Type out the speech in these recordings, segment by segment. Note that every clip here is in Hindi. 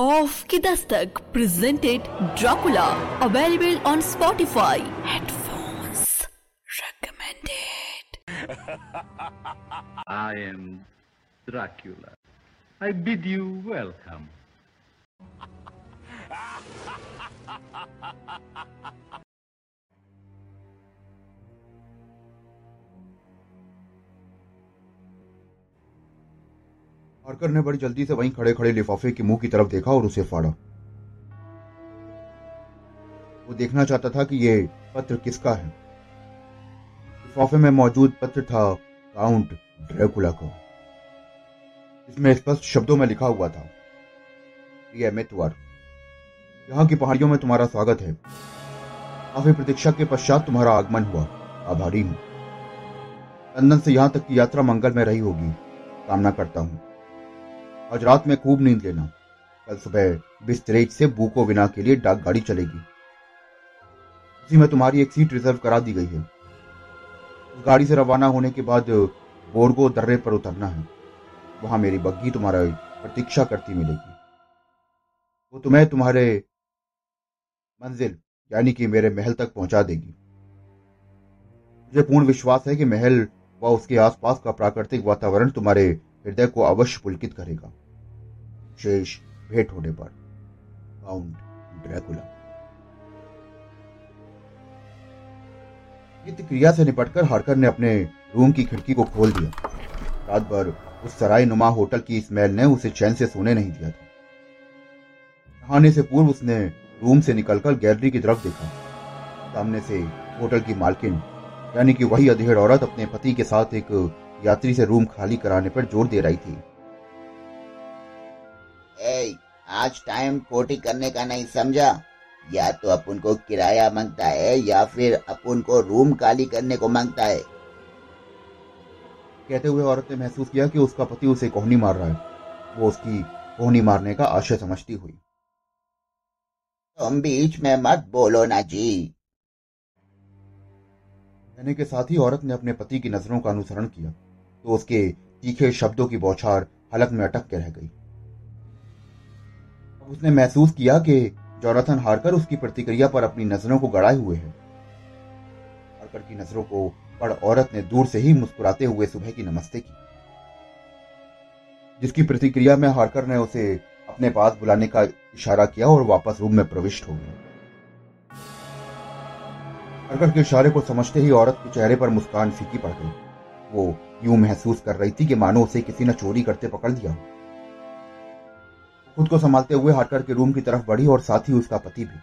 of Kiddas Thak presented Dracula, available on Spotify. Headphones recommended. I am Dracula. I bid you welcome. Parker ने बड़ी जल्दी से वहीं खड़े खड़े लिफाफे के मुंह की तरफ देखा और उसे फाड़ा। वो देखना चाहता था कि ये पत्र किसका है। लिफाफे में मौजूद पत्र था काउंट ड्रैकुला को। इसमें स्पष्ट शब्दों में लिखा हुआ था, प्रिय मित्र, यहाँ की पहाड़ियों में तुम्हारा स्वागत है। काफी प्रतीक्षा के पश्चात तुम्हारा आगमन हुआ। आभारी हूँ। लंदन से यहाँ तक की यात्रा मंगल में रही होगी, कामना करता हूँ। आज रात में खूब नींद लेना। कल सुबह बिस्तरेज से बूकोविना के लिए डाक गाड़ी चलेगी। उसी में तुम्हारी एक सीट रिजर्व करा दी गई है। उस गाड़ी से रवाना होने के बाद बोर्गो दर्रे पर उतरना है। वहां मेरी बग्घी तुम्हारा प्रतीक्षा करती मिलेगी। वो तुम्हें तुम्हारे मंजिल यानी कि मेरे महल तक पहुंचा देगी। मुझे पूर्ण विश्वास है कि महल व उसके आसपास का प्राकृतिक वातावरण तुम्हारे हृदय को अवश्य पुलकित करेगा। शेष भेंट होने पर, काउंट ड्रैकुला। नित्य क्रिया से निपटकर हार्कर ने अपने रूम की खिड़की को खोल दिया। रात भर उस सराय नुमा होटल की स्मेल ने उसे चैन से सोने नहीं दिया था। नहाने से पूर्व उसने रूम से निकलकर गैलरी की तरफ देखा। सामने से होटल की मालकिन यानी कि वही अधेड़ औरत अपने पति के साथ एक यात्री से रूम खाली कराने पर जोर दे रही थी। ए, आज टाइम कोटी करने का नहीं समझा। या तो अपन को किराया मांगता है या फिर अपन को रूम खाली करने को मांगता है, कहते हुए औरत ने महसूस किया कि उसका पति उसे कोहनी मार रहा है। वो उसकी कोहनी मारने का आशय समझती हुई, तुम बीच में मत बोलो ना जी, कहने के साथ ही औरत ने अपने पति की नजरों का अनुसरण किया तो उसके तीखे शब्दों की बौछार हलक में अटक के रह गई। अब उसने महसूस किया कि जोनाथन हार्कर उसकी प्रतिक्रिया पर अपनी नजरों को गड़ाए हुए है। हार्कर की नजरों को पड़ औरत ने दूर से ही मुस्कुराते हुए सुबह की नमस्ते की, जिसकी प्रतिक्रिया में हार्कर ने उसे अपने पास बुलाने का इशारा किया और वापस रूम में प्रविष्ट हो गया। हार्कर के इशारे को समझते ही औरत के चेहरे पर मुस्कान फीकी पड़ गई। वो यूं महसूस कर रही थी कि मानो उसे किसी ने चोरी करते पकड़ लिया। खुद को संभालते हुए हार्कर के रूम की तरफ बढ़ी और साथ ही उसका पति भी।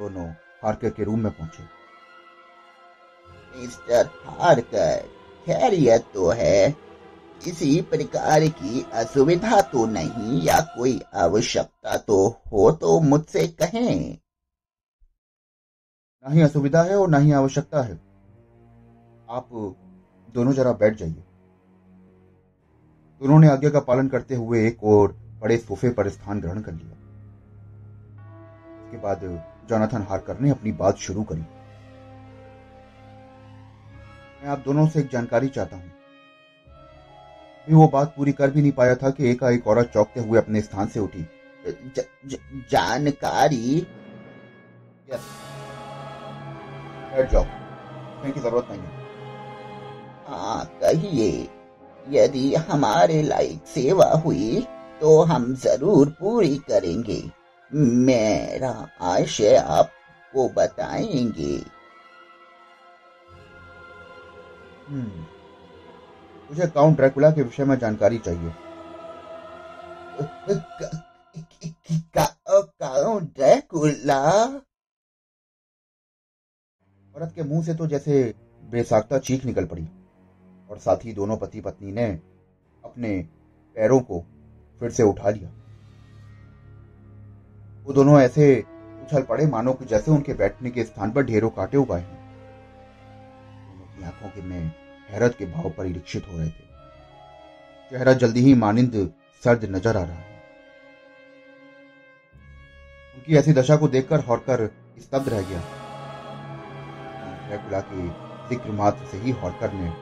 दोनों हार्कर के रूम में पहुंचे। मिस्टर हार्कर, खैरियत तो है? किसी प्रकार की असुविधा तो नहीं या कोई आवश्यकता तो हो तो मुझसे कहें। ना ही असुविधा है और ना ही आवश्यकता है। आप दोनों जरा बैठ जाइए। दोनों ने आज्ञा का पालन करते हुए एक और बड़े सोफे पर स्थान ग्रहण कर लिया। इसके बाद जोनाथन हार्कर ने अपनी बात शुरू करी। मैं आप दोनों से एक जानकारी चाहता हूं। भी वो बात पूरी कर भी नहीं पाया था कि एकाएक औरत चौंकते हुए अपने स्थान से उठी। जानकारी? यस, बैठ जाओ, कहने की जरूरत नहीं है। हाँ कहिए, यदि हमारे लायक सेवा हुई तो हम जरूर पूरी करेंगे। मेरा आशय आपको बताएंगे। मुझे काउंट ड्रैकुला के विषय में जानकारी चाहिए। Count Dracula? औरत के मुंह से तो जैसे बेसाख्ता चीख निकल पड़ी और साथ ही दोनों पति पत्नी ने अपने पैरों को फिर से उठा लिया। वो दोनों ऐसे उछल पड़े मानो कि जैसे उनके बैठने के स्थान पर ढेरों कांटे उगाए हैं। दोनों की आंखों के में हैरत के भाव परिलक्षित हो रहे थे। चेहरा जल्दी ही मानिंद सर्द नजर आ रहा है। उनकी ऐसी दशा को देखकर हार्कर स्तब्ध रह गया। ड्रैकुला के जिक्र मात्र से ही हार्कर ने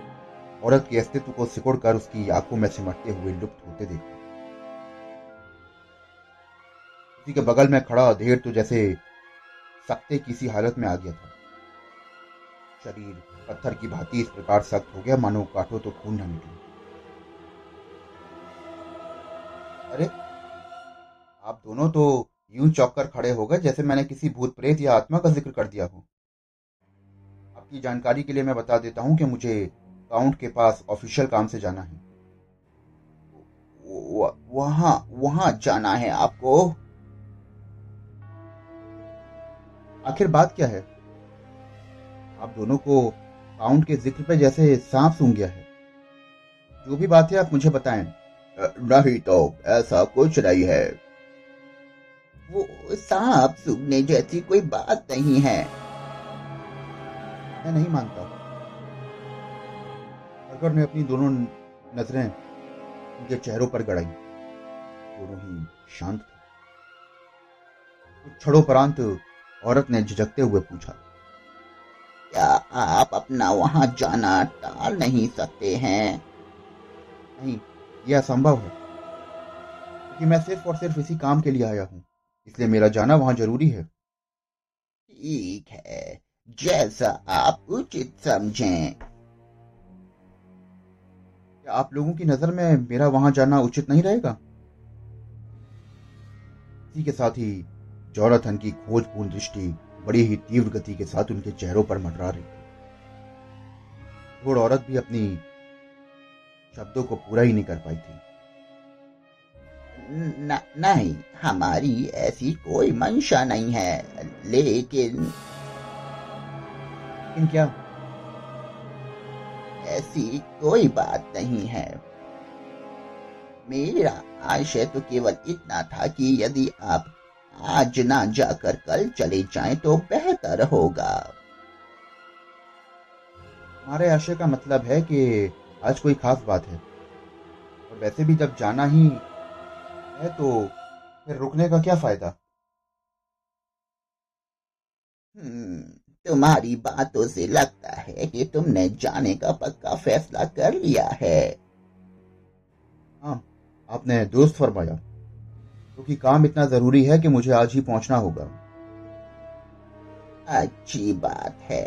औरत के अस्तित्व को सिकोड़कर उसकी आंखों में सिमटते हुए लुप्त होते देखा। मूर्ति के बगल में खड़ा अधेड़ तो जैसे सकते किसी हालत में आ गया था। शरीर पत्थर की भांति इस प्रकार सख्त हो गया मानो काटो तो खून न निकले। अरे आप दोनों तो यूं चौंक कर खड़े हो गए जैसे मैंने किसी भूत प्रेत या आत्मा का जिक्र कर दिया हो। आपकी जानकारी के लिए मैं बता देता हूं कि मुझे काउंट के पास ऑफिशियल काम से जाना है। वहां जाना है आपको? आखिर बात क्या है? आप दोनों को काउंट के जिक्र पे जैसे सांप सूंघ गया है। जो भी बात है आप मुझे बताएं। नहीं तो ऐसा कुछ नहीं है, वो सांप सूंघने जैसी कोई बात नहीं है। मैं नहीं मानता। अगर ने अपनी दोनों नजरें उनके चेहरों पर गड़ाई। दोनों ही शांत थे। कुछ क्षणोपरांत औरत ने झिझकते हुए पूछा, क्या आप अपना वहां जाना टाल नहीं सकते हैं? नहीं, यह असंभव है, क्योंकि मैं सिर्फ और सिर्फ इसी काम के लिए आया हूं, इसलिए मेरा जाना वहां जरूरी है। ठीक है, जैसा आप उचित समझें। क्या आप लोगों की नजर में मेरा वहां जाना उचित नहीं रहेगा? इसी के साथ ही जोनाथन की खोजपूर्ण दृष्टि बड़ी ही तीव्र गति के साथ उनके चेहरों पर मंडरा रही थी। बूढ़ी औरत भी अपनी शब्दों को पूरा ही नहीं कर पाई थी। नहीं, हमारी ऐसी कोई मंशा नहीं है, लेकिन क्या? ऐसी कोई बात नहीं है। मेरा आशय तो केवल इतना था कि यदि आप आज ना जाकर कल चले जाएं तो बेहतर होगा। हमारे आशय का मतलब है कि आज कोई खास बात है, और वैसे भी जब जाना ही है तो फिर रुकने का क्या फायदा? तुम्हारी बातों से लगता है कि तुमने जाने का पक्का फैसला कर लिया है। हाँ, आपने दुरुस्त फरमाया, क्योंकि काम इतना जरूरी है कि मुझे आज ही पहुंचना होगा। अच्छी बात है।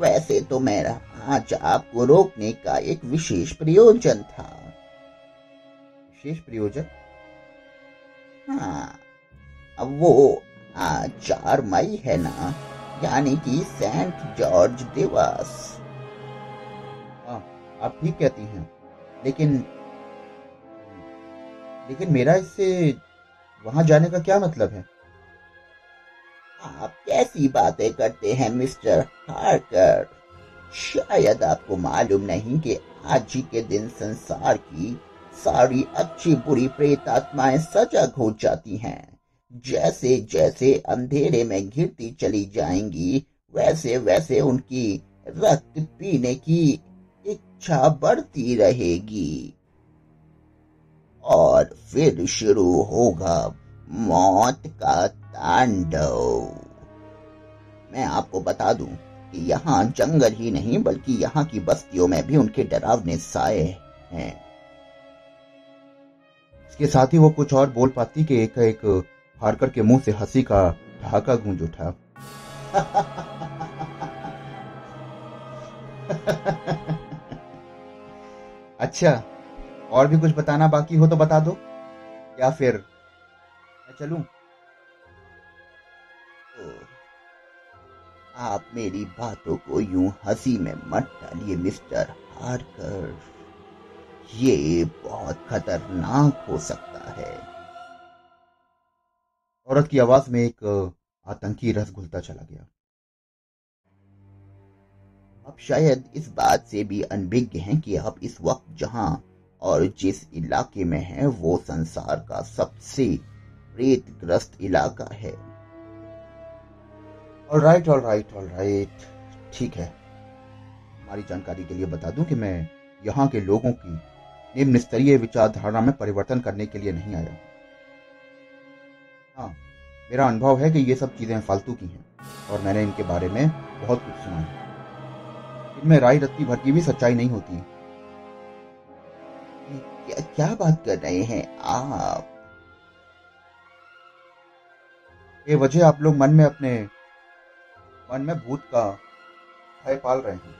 वैसे तो मेरा आज आपको रोकने का एक विशेष प्रयोजन था। विशेष प्रयोजन? हाँ, अब वो 4 मई है ना, यानी कि सेंट जॉर्ज दिवस। हाँ, आप ठीक कहती हैं, लेकिन मेरा इससे वहां जाने का क्या मतलब है? आप कैसी बातें करते हैं मिस्टर हार्कर? शायद आपको मालूम नहीं कि आज ही के दिन संसार की सारी अच्छी बुरी प्रेतात्माएं सजग हो जाती हैं। जैसे जैसे अंधेरे में घिरती चली जाएंगी वैसे वैसे उनकी रक्त पीने की इच्छा बढ़ती रहेगी, और फिर शुरू होगा मौत का तांडव। मैं आपको बता दूं कि यहाँ जंगल ही नहीं बल्कि यहाँ की बस्तियों में भी उनके डरावने साए हैं। इसके साथ ही वो कुछ और बोल पाती कि एक हारकर के मुंह से हंसी का ठहाका गूंज उठा। अच्छा, और भी कुछ बताना बाकी हो तो बता दो, या फिर मैं चलूं? आप मेरी बातों को यूं हंसी में मत डालिए मिस्टर हारकर, ये बहुत खतरनाक हो सकता है। औरत की आवाज में एक आतंकी रस घुलता चला गया। आप शायद इस बात से भी अनभिज्ञ हैं कि आप इस वक्त जहां और जिस इलाके में हैं वो संसार का सबसे प्रेतग्रस्त इलाका है। ऑल राइट, ठीक है। हमारी जानकारी के लिए बता दूं कि मैं यहाँ के लोगों की निम्न स्तरीय विचारधारा में परिवर्तन करने के लिए नहीं आया। हाँ, मेरा अनुभव है कि ये सब चीजें फालतू की हैं, और मैंने इनके बारे में बहुत कुछ सुना है। इनमें राय रत्ती भर की भी सच्चाई नहीं होती। क्या बात कर रहे हैं आप? बेवजह आप लोग मन में भूत का भय पाल रहे हैं।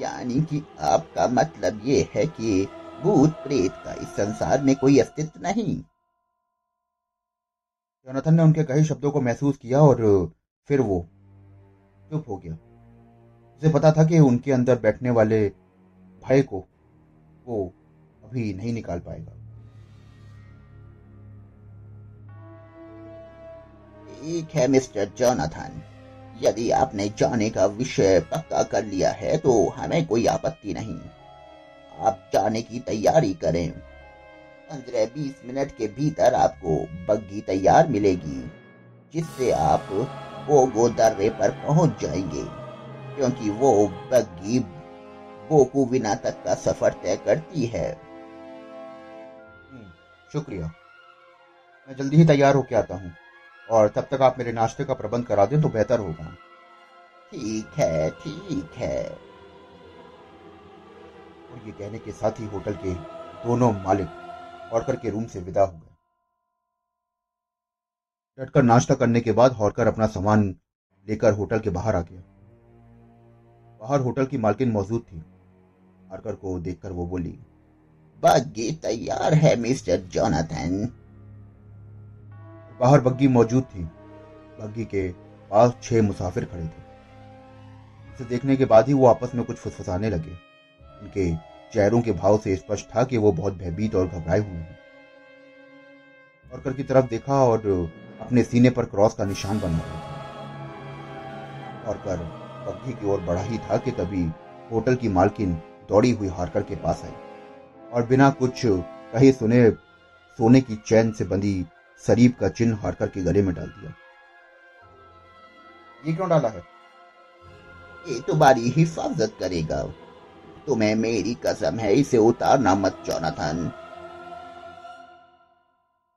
यानी कि आपका मतलब ये है कि भूत प्रेत का इस संसार में कोई अस्तित्व नहीं। जोनाथन ने उनके कहे शब्दों को महसूस किया और फिर वो चुप हो गया। उसे पता था कि उनके अंदर बैठने वाले भय को वो अभी नहीं निकाल पाएगा। ठीक है मिस्टर जोनाथन, यदि आपने जाने का विषय पक्का कर लिया है तो हमें कोई आपत्ति नहीं। आप जाने की तैयारी करें। 15-20 मिनट के भीतर आपको बग्गी तैयार मिलेगी, जिससे आप बोगो दर्रे पर पहुंच जाएंगे, क्योंकि वो बग्गी बोकुविना तक का सफर तय करती है। शुक्रिया, मैं जल्दी ही तैयार होके आता हूँ, और तब तक आप मेरे नाश्ते का प्रबंध करा दें तो बेहतर होगा। ठीक है, ठीक है। और ये कहने के साथ ही होटल के दोनों मालिक हॉरकर के रूम से विदा हो गए। डटकर नाश्ता करने के बाद हॉरकर अपना सामान लेकर होटल के बाहर आ गया। बाहर होटल की मालकिन मौजूद थी। हॉरकर को देखकर वो बोली, बग्गी तैयार है मिस्टर जोनाथन। बाहर बग्गी मौजूद थी। बग्गी के पास 6 मुसाफिर खड़े थे। उसे देखने के बाद ही वो आपस में कुछ फुसफुसाने लगे। उनके चेहरों के भाव से स्पष्ट था कि वो बहुत भयभीत और घबराए हुए हैं। हॉरकर की तरफ देखा और अपने सीने पर क्रॉस का निशान बना रहा था। हॉरकर बग्गी की ओर बढ़ा ही था कि तभी होटल की मालकिन दौड़ी हुई हॉरकर के पास आई और बिना कुछ कहे सुने सोने की चैन से बंधी शरीफ का चिन्ह हॉरकर के गले में डाल दिया। ये क्यों डाला है? ये तुम्हारी हिफाजत करेगा। तुम्हें मेरी कसम है, इसे उतारना मत जोनाथन।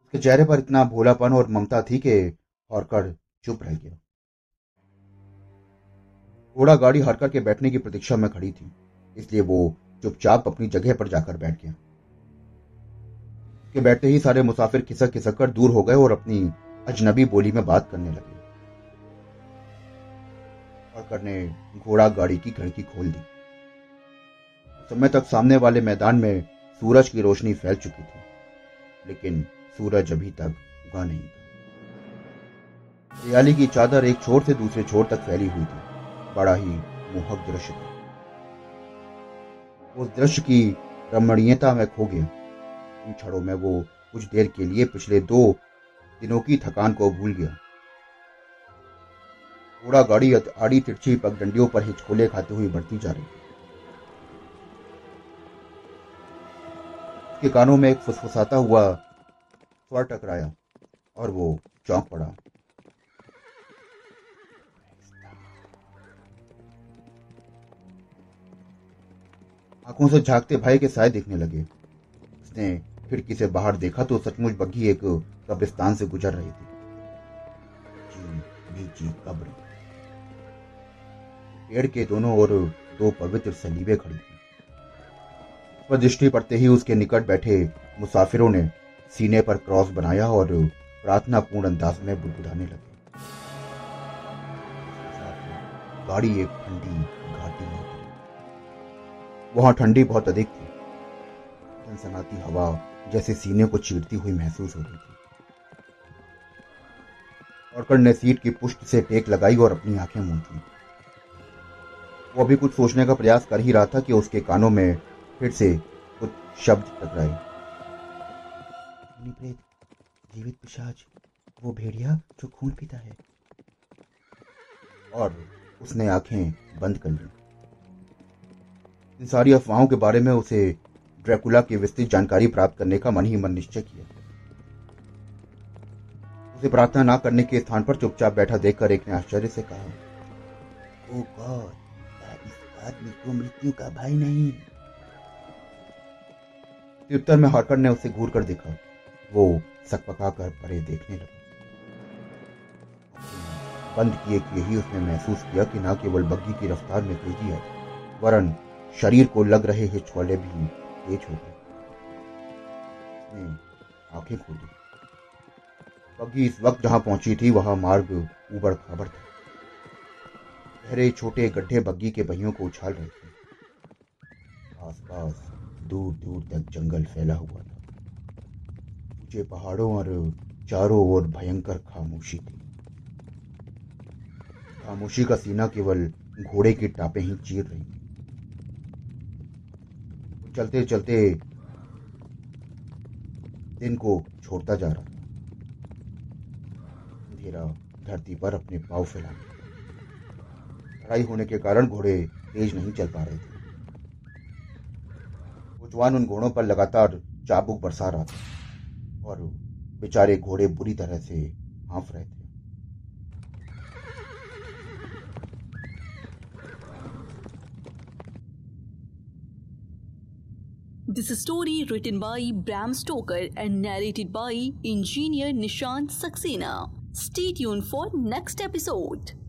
उसके चेहरे पर इतना भोलापन और ममता थी कि हॉरकर चुप रह गया। घोड़ा गाड़ी हॉरकर के बैठने की प्रतीक्षा में खड़ी थी, इसलिए वो चुपचाप अपनी जगह पर जाकर बैठ गया। के बैठते ही सारे मुसाफिर खिसक खिसक कर दूर हो गए और अपनी अजनबी बोली में बात करने लगे। हॉरकर ने घोड़ा गाड़ी की खिड़की खोल दी। उस समय तक सामने वाले मैदान में सूरज की रोशनी फैल चुकी थी, लेकिन सूरज अभी तक उगा नहीं था। हरियाली की चादर एक छोर से दूसरे छोर तक फैली हुई थी। बड़ा ही मोहक दृश्य था। उस दृश्य की रमणीयता में खो गया। इन क्षणों में वो कुछ देर के लिए पिछले 2 दिनों की थकान को भूल गया। घोड़ा गाड़ी आड़ी तिरछी पगडंडियों पर हिचकोले खाते हुए बढ़ती जा रही थी। उसके कानों में एक फुसफुसाता हुआ स्वर टकराया और वो चौंक पड़ा। आंखों से झांकते भय के साए दिखने लगे। उसने खिड़की से बाहर देखा तो सचमुच बग्घी एक कब्रिस्तान से गुजर रही थी। नीची कब्र, पेड़ के दोनों ओर 2 पवित्र सलीबे खड़ी थी। उस पर दृष्टि पड़ते ही उसके निकट बैठे मुसाफिरों ने सीने पर क्रॉस बनाया और प्रार्थनापूर्ण अंदाज में बुदबुदाने लगे। गाड़ी एक ठंडी घाटी में उतरी। वहां ठंडी बहुत अधिक थी। सनाती हवा जैसे सीने को चीरती हुई महसूस हो रही थी। हॉरकर ने सीट की पुष्ट से टेक लगाई और अपनी आंखें मूंदी। वो अभी कुछ सोचने का प्रयास कर ही रहा था कि उसके कानों में फिर से कुछ शब्द टकराए। प्रेत, जीवित पिशाच, वो भेड़िया जो खून पीता है। और उसने आंखें बंद कर ली। इन सारी अफवाहों के बारे में उसे ड्रैकुला की विस्तृत जानकारी प्राप्त करने का मन ही मन निश्चय किया। उसे प्रार्थना ना करने के स्थान पर चुपचाप बैठा देखकर एक ने आश्चर्य से कहा, ओ गॉड, इस आदमी को मृत्यु का भय नहीं। उत्तर में हॉरकर ने उसे घूर कर देखा। वो सकपका कर परे देखने लगा। बंद किए किए ही उसने महसूस किया कि न केवल बग्गी की रफ्तार में तेजी है, वरन शरीर को लग रहे हिचकोले भी तेज हो गए। आंखें खोली। बग्घी इस वक्त जहां पहुंची थी वहां मार्ग ऊबड़ खाबड़ था। गहरे छोटे गड्ढे बग्घी के पहियों को उछाल रहे थे। आसपास दूर दूर तक जंगल फैला हुआ था। ऊंचे पहाड़ों और चारों ओर भयंकर खामोशी थी। खामोशी का सीना केवल घोड़े की टापें ही चीर रही थी। चलते चलते दिन को छोड़ता जा रहा था। अंधेरा धरती पर अपने पांव फैला लड़ाई होने के कारण घोड़े तेज नहीं चल पा रहे थे। कोचवान उन घोड़ों पर लगातार चाबुक बरसा रहा था और बेचारे घोड़े बुरी तरह से हाँफ रहे थे। This is a story written by Bram Stoker and narrated by engineer Nishant Saxena. Stay tuned for next episode.